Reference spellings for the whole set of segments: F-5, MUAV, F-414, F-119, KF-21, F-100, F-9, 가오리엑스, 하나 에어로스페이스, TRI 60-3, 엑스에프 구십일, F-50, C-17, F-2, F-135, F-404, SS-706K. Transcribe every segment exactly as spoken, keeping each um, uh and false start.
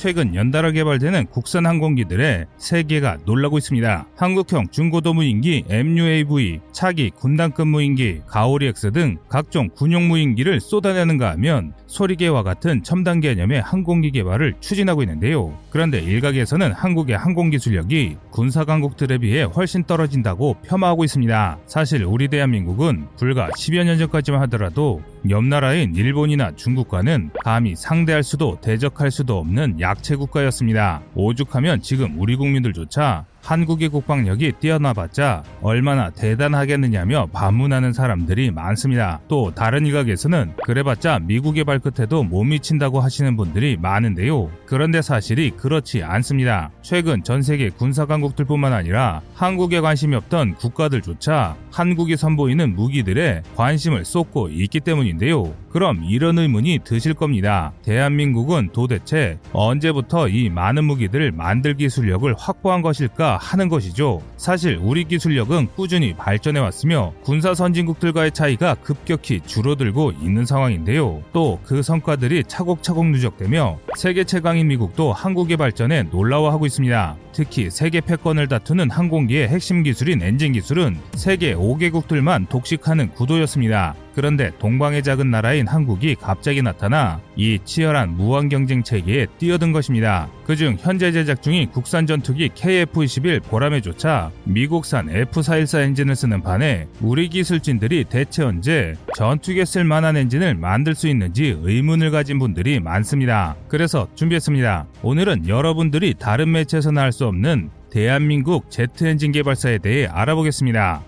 최근 연달아 개발되는 국산 항공기들의 세계가 놀라고 있습니다. 한국형 중고도 무인기 엠유에이브이, 차기 군단급 무인기, 가오리엑스 등 각종 군용 무인기를 쏟아내는가 하면 소리개와 같은 첨단 개념의 항공기 개발을 추진하고 있는데요. 그런데 일각에서는 한국의 항공기술력이 군사강국들에 비해 훨씬 떨어진다고 폄하하고 있습니다. 사실 우리 대한민국은 불과 십여 년 전까지만 하더라도 옆 나라인 일본이나 중국과는 감히 상대할 수도 대적할 수도 없는 약체 국가였습니다. 오죽하면 지금 우리 국민들조차 한국의 국방력이 뛰어나봤자 얼마나 대단하겠느냐며 반문하는 사람들이 많습니다. 또 다른 일각에서는 그래봤자 미국의 발끝에도 못 미친다고 하시는 분들이 많은데요. 그런데 사실이 그렇지 않습니다. 최근 전세계 군사강국들뿐만 아니라 한국에 관심이 없던 국가들조차 한국이 선보이는 무기들에 관심을 쏟고 있기 때문인데요. 그럼 이런 의문이 드실 겁니다. 대한민국은 도대체 언제부터 이 많은 무기들을 만들 기술력을 확보한 것일까 하는 것이죠. 사실 우리 기술력은 꾸준히 발전해왔으며 군사 선진국들과의 차이가 급격히 줄어들고 있는 상황인데요. 또 그 성과들이 차곡차곡 누적되며 세계 최강인 미국도 한국의 발전에 놀라워하고 있습니다. 특히 세계 패권을 다투는 항공기의 핵심 기술인 엔진 기술은 세계 다섯 개국들만 독식하는 구도였습니다. 그런데 동방의 작은 나라인 한국이 갑자기 나타나 이 치열한 무한 경쟁 체계에 뛰어든 것입니다. 그중 현재 제작 중인 국산 전투기 케이에프 이십일 보람에조차 미국산 에프 사백십사 엔진을 쓰는 반에 우리 기술진들이 대체 언제 전투기에 쓸 만한 엔진을 만들 수 있는지 의문을 가진 분들이 많습니다. 그래서 준비했습니다. 오늘은 여러분들이 다른 매체에서나 할 수 없는 대한민국 제트 엔진 개발사에 대해 알아보겠습니다.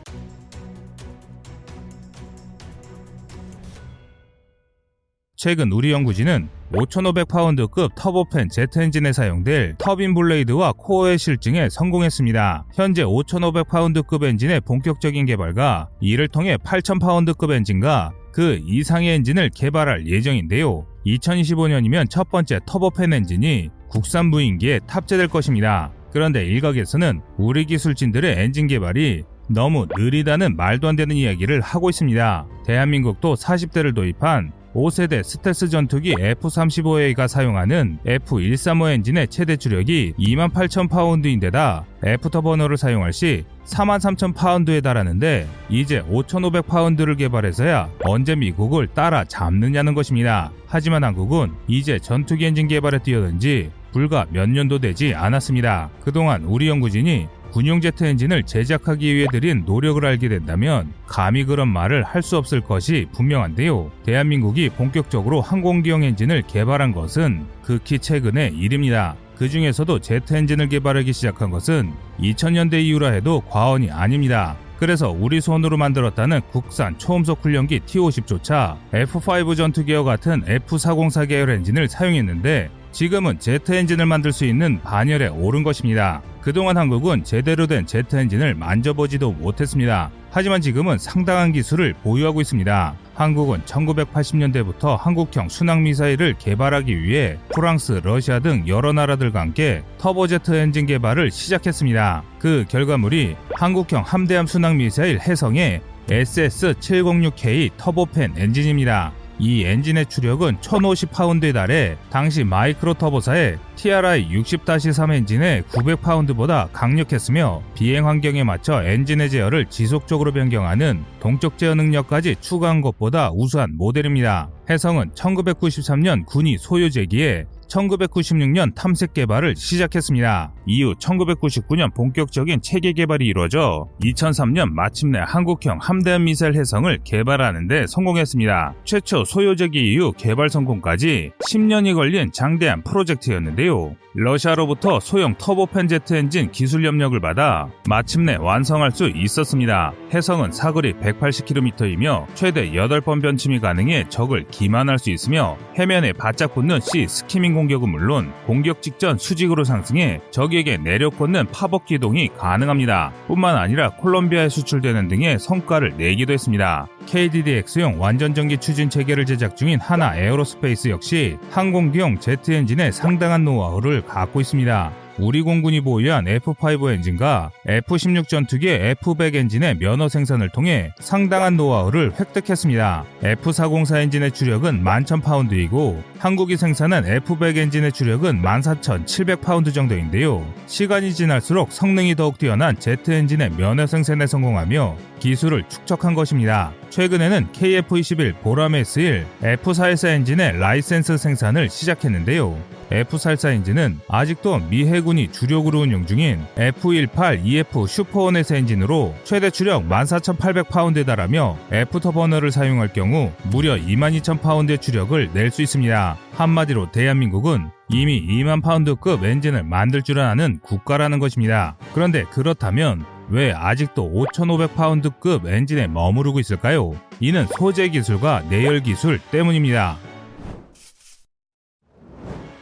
최근 우리 연구진은 오천오백 파운드급 터보팬 제트 엔진에 사용될 터빈 블레이드와 코어의 실증에 성공했습니다. 현재 오천오백 파운드급 엔진의 본격적인 개발과 이를 통해 팔천 파운드급 엔진과 그 이상의 엔진을 개발할 예정인데요. 이천이십오 년이면 첫 번째 터보팬 엔진이 국산 무인기에 탑재될 것입니다. 그런데 일각에서는 우리 기술진들의 엔진 개발이 너무 느리다는 말도 안 되는 이야기를 하고 있습니다. 대한민국도 사십 대를 도입한 오 세대 스텔스 전투기 에프 삼십오 에이가 사용하는 에프 백삼십오 엔진의 최대 추력이 이만 팔천 파운드인데다 애프터버너를 사용할 시 사만 삼천 파운드에 달하는데 이제 오천오백 파운드를 개발해서야 언제 미국을 따라잡느냐는 것입니다. 하지만 한국은 이제 전투기 엔진 개발에 뛰어든 지 불과 몇 년도 되지 않았습니다. 그동안 우리 연구진이 군용 제트 엔진을 제작하기 위해 들인 노력을 알게 된다면 감히 그런 말을 할 수 없을 것이 분명한데요. 대한민국이 본격적으로 항공기용 엔진을 개발한 것은 극히 최근의 일입니다. 그 중에서도 제트 엔진을 개발하기 시작한 것은 이천 년대 이후라 해도 과언이 아닙니다. 그래서 우리 손으로 만들었다는 국산 초음속 훈련기 티 오십조차 에프 오 전투기와 같은 에프 사백사 계열 엔진을 사용했는데 지금은 제트 엔진을 만들 수 있는 반열에 오른 것입니다. 그동안 한국은 제대로 된 제트 엔진을 만져보지도 못했습니다. 하지만 지금은 상당한 기술을 보유하고 있습니다. 한국은 천구백팔십 년대부터 한국형 순항미사일을 개발하기 위해 프랑스, 러시아 등 여러 나라들과 함께 터보제트 엔진 개발을 시작했습니다. 그 결과물이 한국형 함대함 순항미사일 해성의 에스에스 칠백육 케이 터보팬 엔진입니다. 이 엔진의 추력은 천오십 파운드에 달해 당시 마이크로 터보사의 티알아이 육십 삼 엔진의 구백 파운드보다 강력했으며 비행 환경에 맞춰 엔진의 제어를 지속적으로 변경하는 동적 제어 능력까지 추가한 것보다 우수한 모델입니다. 해성은 천구백구십삼 년 군이 소유 제기에 천구백구십육 년 탐색 개발을 시작했습니다. 이후 천구백구십구 년 본격적인 체계 개발이 이루어져 이천삼 년 마침내 한국형 함대함 미사일 해성을 개발하는 데 성공했습니다. 최초 소요제기 이후 개발 성공까지 십 년이 걸린 장대한 프로젝트였는데요. 러시아로부터 소형 터보팬 제트 엔진 기술 협력을 받아 마침내 완성할 수 있었습니다. 해성은 사거리 백팔십 킬로미터이며 최대 여덟 번 변침이 가능해 적을 기만할 수 있으며 해면에 바짝 붙는 C 스키밍 공격은 물론 공격 직전 수직으로 상승해 적에게 내려꽂는 팝업 기동이 가능합니다. 뿐만 아니라 콜롬비아에 수출되는 등의 성과를 내기도 했습니다. 케이디디엑스용 완전전기 추진 체계를 제작 중인 하나 에어로스페이스 역시 항공기용 제트 엔진의 상당한 노하우를 갖고 있습니다. 우리 공군이 보유한 에프 파이브 엔진과 에프 십육 전투기의 에프 백 엔진의 면허 생산을 통해 상당한 노하우를 획득했습니다. 에프 사백사 엔진의 추력은 만 천 파운드이고 한국이 생산한 에프 백 엔진의 추력은 만 사천 칠백 파운드 정도인데요. 시간이 지날수록 성능이 더욱 뛰어난 제트 엔진의 면허 생산에 성공하며 기술을 축적한 것입니다. 최근에는 케이에프 이십일 보람 에스 일, 에프 사백십사 엔진의 라이센스 생산을 시작했는데요. 에프 사백십사 엔진은 아직도 미 해군이 주력으로 운용 중인 에프 십팔 이 에프 슈퍼호넷 엔진으로 최대 추력 만 사천 팔백 파운드에 달하며 애프터 버너를 사용할 경우 무려 이만 이천 파운드의 추력을 낼 수 있습니다. 한마디로 대한민국은 이미 이만 파운드급 엔진을 만들 줄 아는 국가라는 것입니다. 그런데 그렇다면 왜 아직도 오천오백 파운드급 엔진에 머무르고 있을까요? 이는 소재 기술과 내열 기술 때문입니다.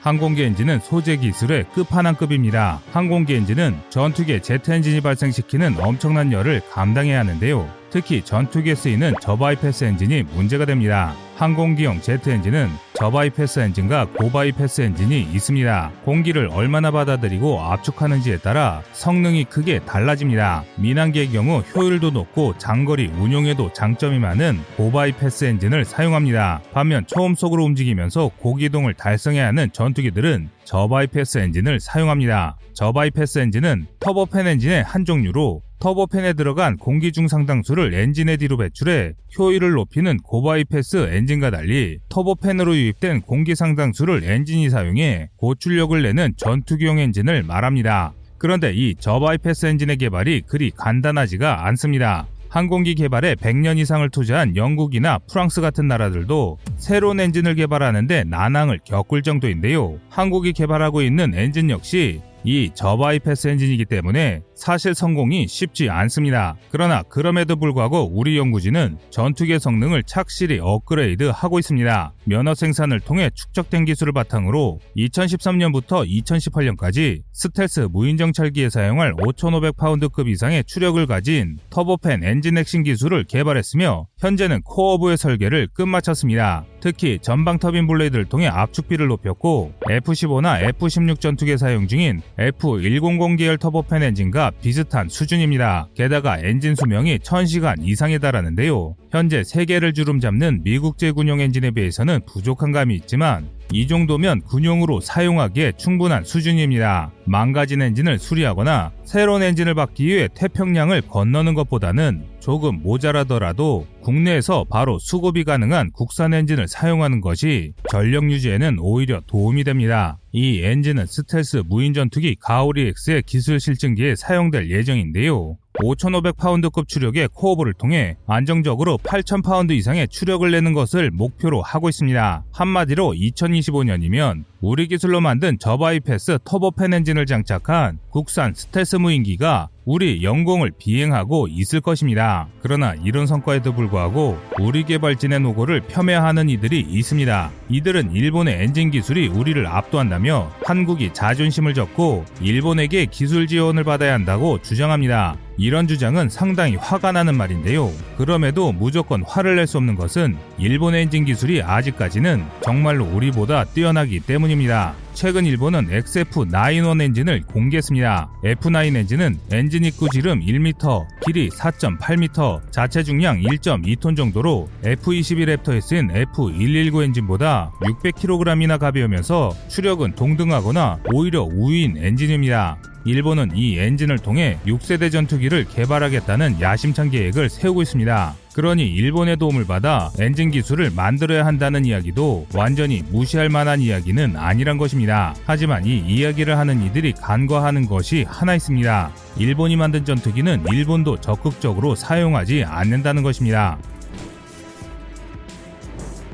항공기 엔진은 소재 기술의 끝판왕급입니다. 항공기 엔진은 전투기의 제트 엔진이 발생시키는 엄청난 열을 감당해야 하는데요. 특히 전투기에 쓰이는 저바이패스 엔진이 문제가 됩니다. 항공기용 제트 엔진은 저바이패스 엔진과 고바이패스 엔진이 있습니다. 공기를 얼마나 받아들이고 압축하는지에 따라 성능이 크게 달라집니다. 민항기의 경우 효율도 높고 장거리 운용에도 장점이 많은 고바이패스 엔진을 사용합니다. 반면 초음속으로 움직이면서 고기동을 달성해야 하는 전투기들은 저바이패스 엔진을 사용합니다. 저바이패스 엔진은 터보팬 엔진의 한 종류로 터보팬에 들어간 공기 중 상당수를 엔진의 뒤로 배출해 효율을 높이는 고바이패스 엔진과 달리 터보팬으로 유입된 공기 상당수를 엔진이 사용해 고출력을 내는 전투기용 엔진을 말합니다. 그런데 이 저바이패스 엔진의 개발이 그리 간단하지가 않습니다. 항공기 개발에 백 년 이상을 투자한 영국이나 프랑스 같은 나라들도 새로운 엔진을 개발하는데 난항을 겪을 정도인데요. 한국이 개발하고 있는 엔진 역시 이 저바이패스 엔진이기 때문에 사실 성공이 쉽지 않습니다. 그러나 그럼에도 불구하고 우리 연구진은 전투기의 성능을 착실히 업그레이드하고 있습니다. 면허 생산을 통해 축적된 기술을 바탕으로 이천십삼 년부터 이천십팔 년까지 스텔스 무인정찰기에 사용할 오천오백 파운드급 이상의 추력을 가진 터보팬 엔진 핵심 기술을 개발했으며 현재는 코어부의 설계를 끝마쳤습니다. 특히 전방 터빈 블레이드를 통해 압축비를 높였고 에프 십오나 에프 십육 전투기에 사용 중인 에프 백십 계열 터보팬 엔진과 비슷한 수준입니다. 게다가 엔진 수명이 천 시간 이상에 달하는데요. 현재 세계를 주름잡는 미국제 군용 엔진에 비해서는 부족한 감이 있지만 이 정도면 군용으로 사용하기에 충분한 수준입니다. 망가진 엔진을 수리하거나 새로운 엔진을 받기 위해 태평양을 건너는 것보다는 조금 모자라더라도 국내에서 바로 수급이 가능한 국산 엔진을 사용하는 것이 전력 유지에는 오히려 도움이 됩니다. 이 엔진은 스텔스 무인전투기 가오리엑스의 기술 실증기에 사용될 예정인데요. 오천오백 파운드급 추력의 코어부를 통해 안정적으로 팔천 파운드 이상의 추력을 내는 것을 목표로 하고 있습니다. 한마디로 이천이십오 년이면 우리 기술로 만든 저바이패스 터보팬 엔진을 장착한 국산 스텔스 무인기가 우리 영공을 비행하고 있을 것입니다. 그러나 이런 성과에도 불구하고 우리 개발진의 노고를 폄훼하는 이들이 있습니다. 이들은 일본의 엔진 기술이 우리를 압도한다며 한국이 자존심을 졌고 일본에게 기술 지원을 받아야 한다고 주장합니다. 이런 주장은 상당히 화가 나는 말인데요. 그럼에도 무조건 화를 낼 수 없는 것은 일본의 엔진 기술이 아직까지는 정말로 우리보다 뛰어나기 때문입니다. 최근 일본은 엑스에프 구십일 엔진을 공개했습니다. 에프 나인 엔진은 엔진 입구 지름 일 미터, 길이 사 점 팔 미터, 자체 중량 일 점 이 톤 정도로 에프 이십일 랩터에 쓴 에프 백십구 엔진보다 육백 킬로그램이나 가벼우면서 추력은 동등하거나 오히려 우위인 엔진입니다. 일본은 이 엔진을 통해 육 세대 전투기를 개발하겠다는 야심찬 계획을 세우고 있습니다. 그러니 일본의 도움을 받아 엔진 기술을 만들어야 한다는 이야기도 완전히 무시할 만한 이야기는 아니란 것입니다. 하지만 이 이야기를 하는 이들이 간과하는 것이 하나 있습니다. 일본이 만든 전투기는 일본도 적극적으로 사용하지 않는다는 것입니다.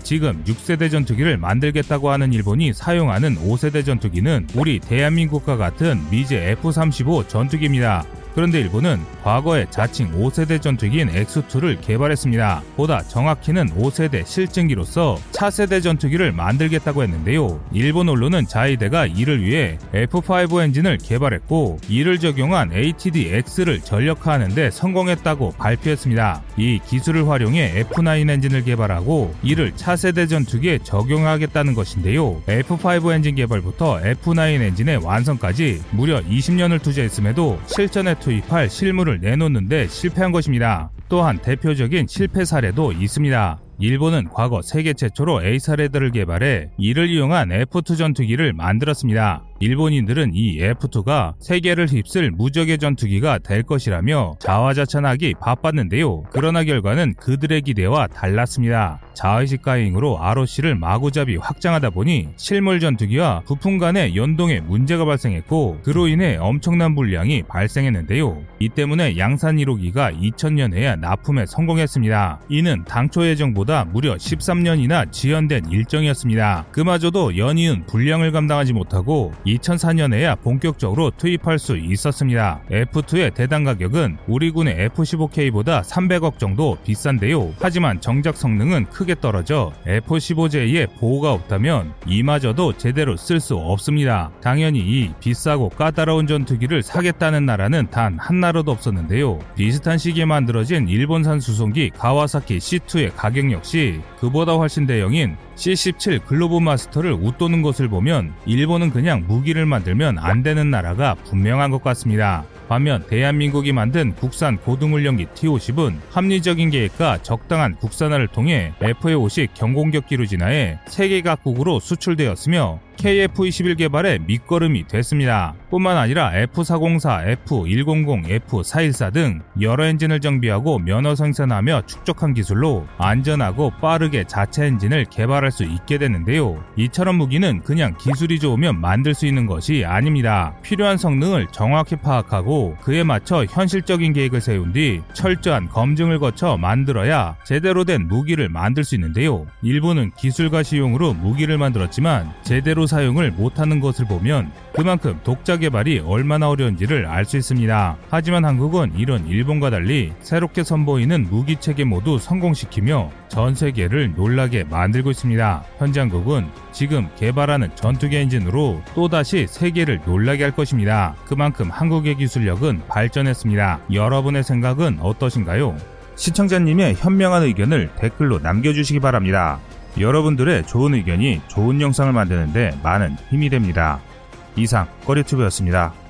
지금 육 세대 전투기를 만들겠다고 하는 일본이 사용하는 오 세대 전투기는 우리 대한민국과 같은 미제 에프 삼십오 전투기입니다. 그런데 일본은 과거에 자칭 오 세대 전투기인 엑스 투를 개발했습니다. 보다 정확히는 오 세대 실증기로서 차세대 전투기를 만들겠다고 했는데요. 일본 언론은 자이대가 이를 위해 에프 파이브 엔진을 개발했고 이를 적용한 에이티디-X를 전력화하는 데 성공했다고 발표했습니다. 이 기술을 활용해 에프 나인 엔진을 개발하고 이를 차세대 전투기에 적용하겠다는 것인데요. 에프 파이브 엔진 개발부터 에프 나인 엔진의 완성까지 무려 이십 년을 투자했음에도 실전에 투입할 실물을 내놓는데 실패한 것입니다. 또한 대표적인 실패 사례도 있습니다. 일본은 과거 세계 최초로 에이사 레더를 개발해 이를 이용한 에프 투 전투기를 만들었습니다. 일본인들은 이 에프 투가 세계를 휩쓸 무적의 전투기가 될 것이라며 자화자찬하기 바빴는데요. 그러나 결과는 그들의 기대와 달랐습니다. 자의식 가잉으로 알오씨를 마구잡이 확장하다 보니 실물 전투기와 부품 간의 연동에 문제가 발생했고 그로 인해 엄청난 물량이 발생했는데요. 이 때문에 양산 일호기가 이천 년에야 납품에 성공했습니다. 이는 당초 예정보다 무려 십삼 년이나 지연된 일정이었습니다. 그마저도 연이은 불량을 감당하지 못하고 이천사 년에야 본격적으로 투입할 수 있었습니다. 에프 투의 대당 가격은 우리군의 에프 십오 케이보다 삼백억 정도 비싼데요. 하지만 정작 성능은 크게 떨어져 에프 십오 제이의 보호가 없다면 이마저도 제대로 쓸 수 없습니다. 당연히 이 비싸고 까다로운 전투기를 사겠다는 나라는 단 한 나라도 없었는데요. 비슷한 시기에 만들어진 일본산 수송기 가와사키 씨 투의 가격 역시 그보다 훨씬 대형인 씨 십칠 글로브 마스터를 웃도는 것을 보면 일본은 그냥 무기를 만들면 안 되는 나라가 분명한 것 같습니다. 반면 대한민국이 만든 국산 고등훈련기 티 오십은 합리적인 계획과 적당한 국산화를 통해 에프 오십 경공격 기로 진화해 세계 각국으로 수출되었으며 케이에프 이십일 개발에 밑거름이 됐습니다. 뿐만 아니라 에프 사백사, 에프 백십, 에프 사백십사 등 여러 엔진을 정비하고 면허 생산하며 축적한 기술로 안전하고 빠르게 자체 엔진을 개발할 수 있게 되는데요. 이처럼 무기는 그냥 기술이 좋으면 만들 수 있는 것이 아닙니다. 필요한 성능을 정확히 파악하고 그에 맞춰 현실적인 계획을 세운 뒤 철저한 검증을 거쳐 만들어야 제대로 된 무기를 만들 수 있는데요. 일본은 기술과 시용으로 무기를 만들었지만 제대로 사용을 못하는 것을 보면 그만큼 독자 개발이 얼마나 어려운지를 알 수 있습니다. 하지만 한국은 이런 일본과 달리 새롭게 선보이는 무기 체계 모두 성공시키며 전 세계를 놀라게 만들고 있습니다. 현재 한국은 지금 개발하는 전투기 엔진으로 또다시 세계를 놀라게 할 것입니다. 그만큼 한국의 기술력은 발전했습니다. 여러분의 생각은 어떠신가요? 시청자님의 현명한 의견을 댓글로 남겨주시기 바랍니다. 여러분들의 좋은 의견이 좋은 영상을 만드는데 많은 힘이 됩니다. 이상, 꺼리튜브였습니다.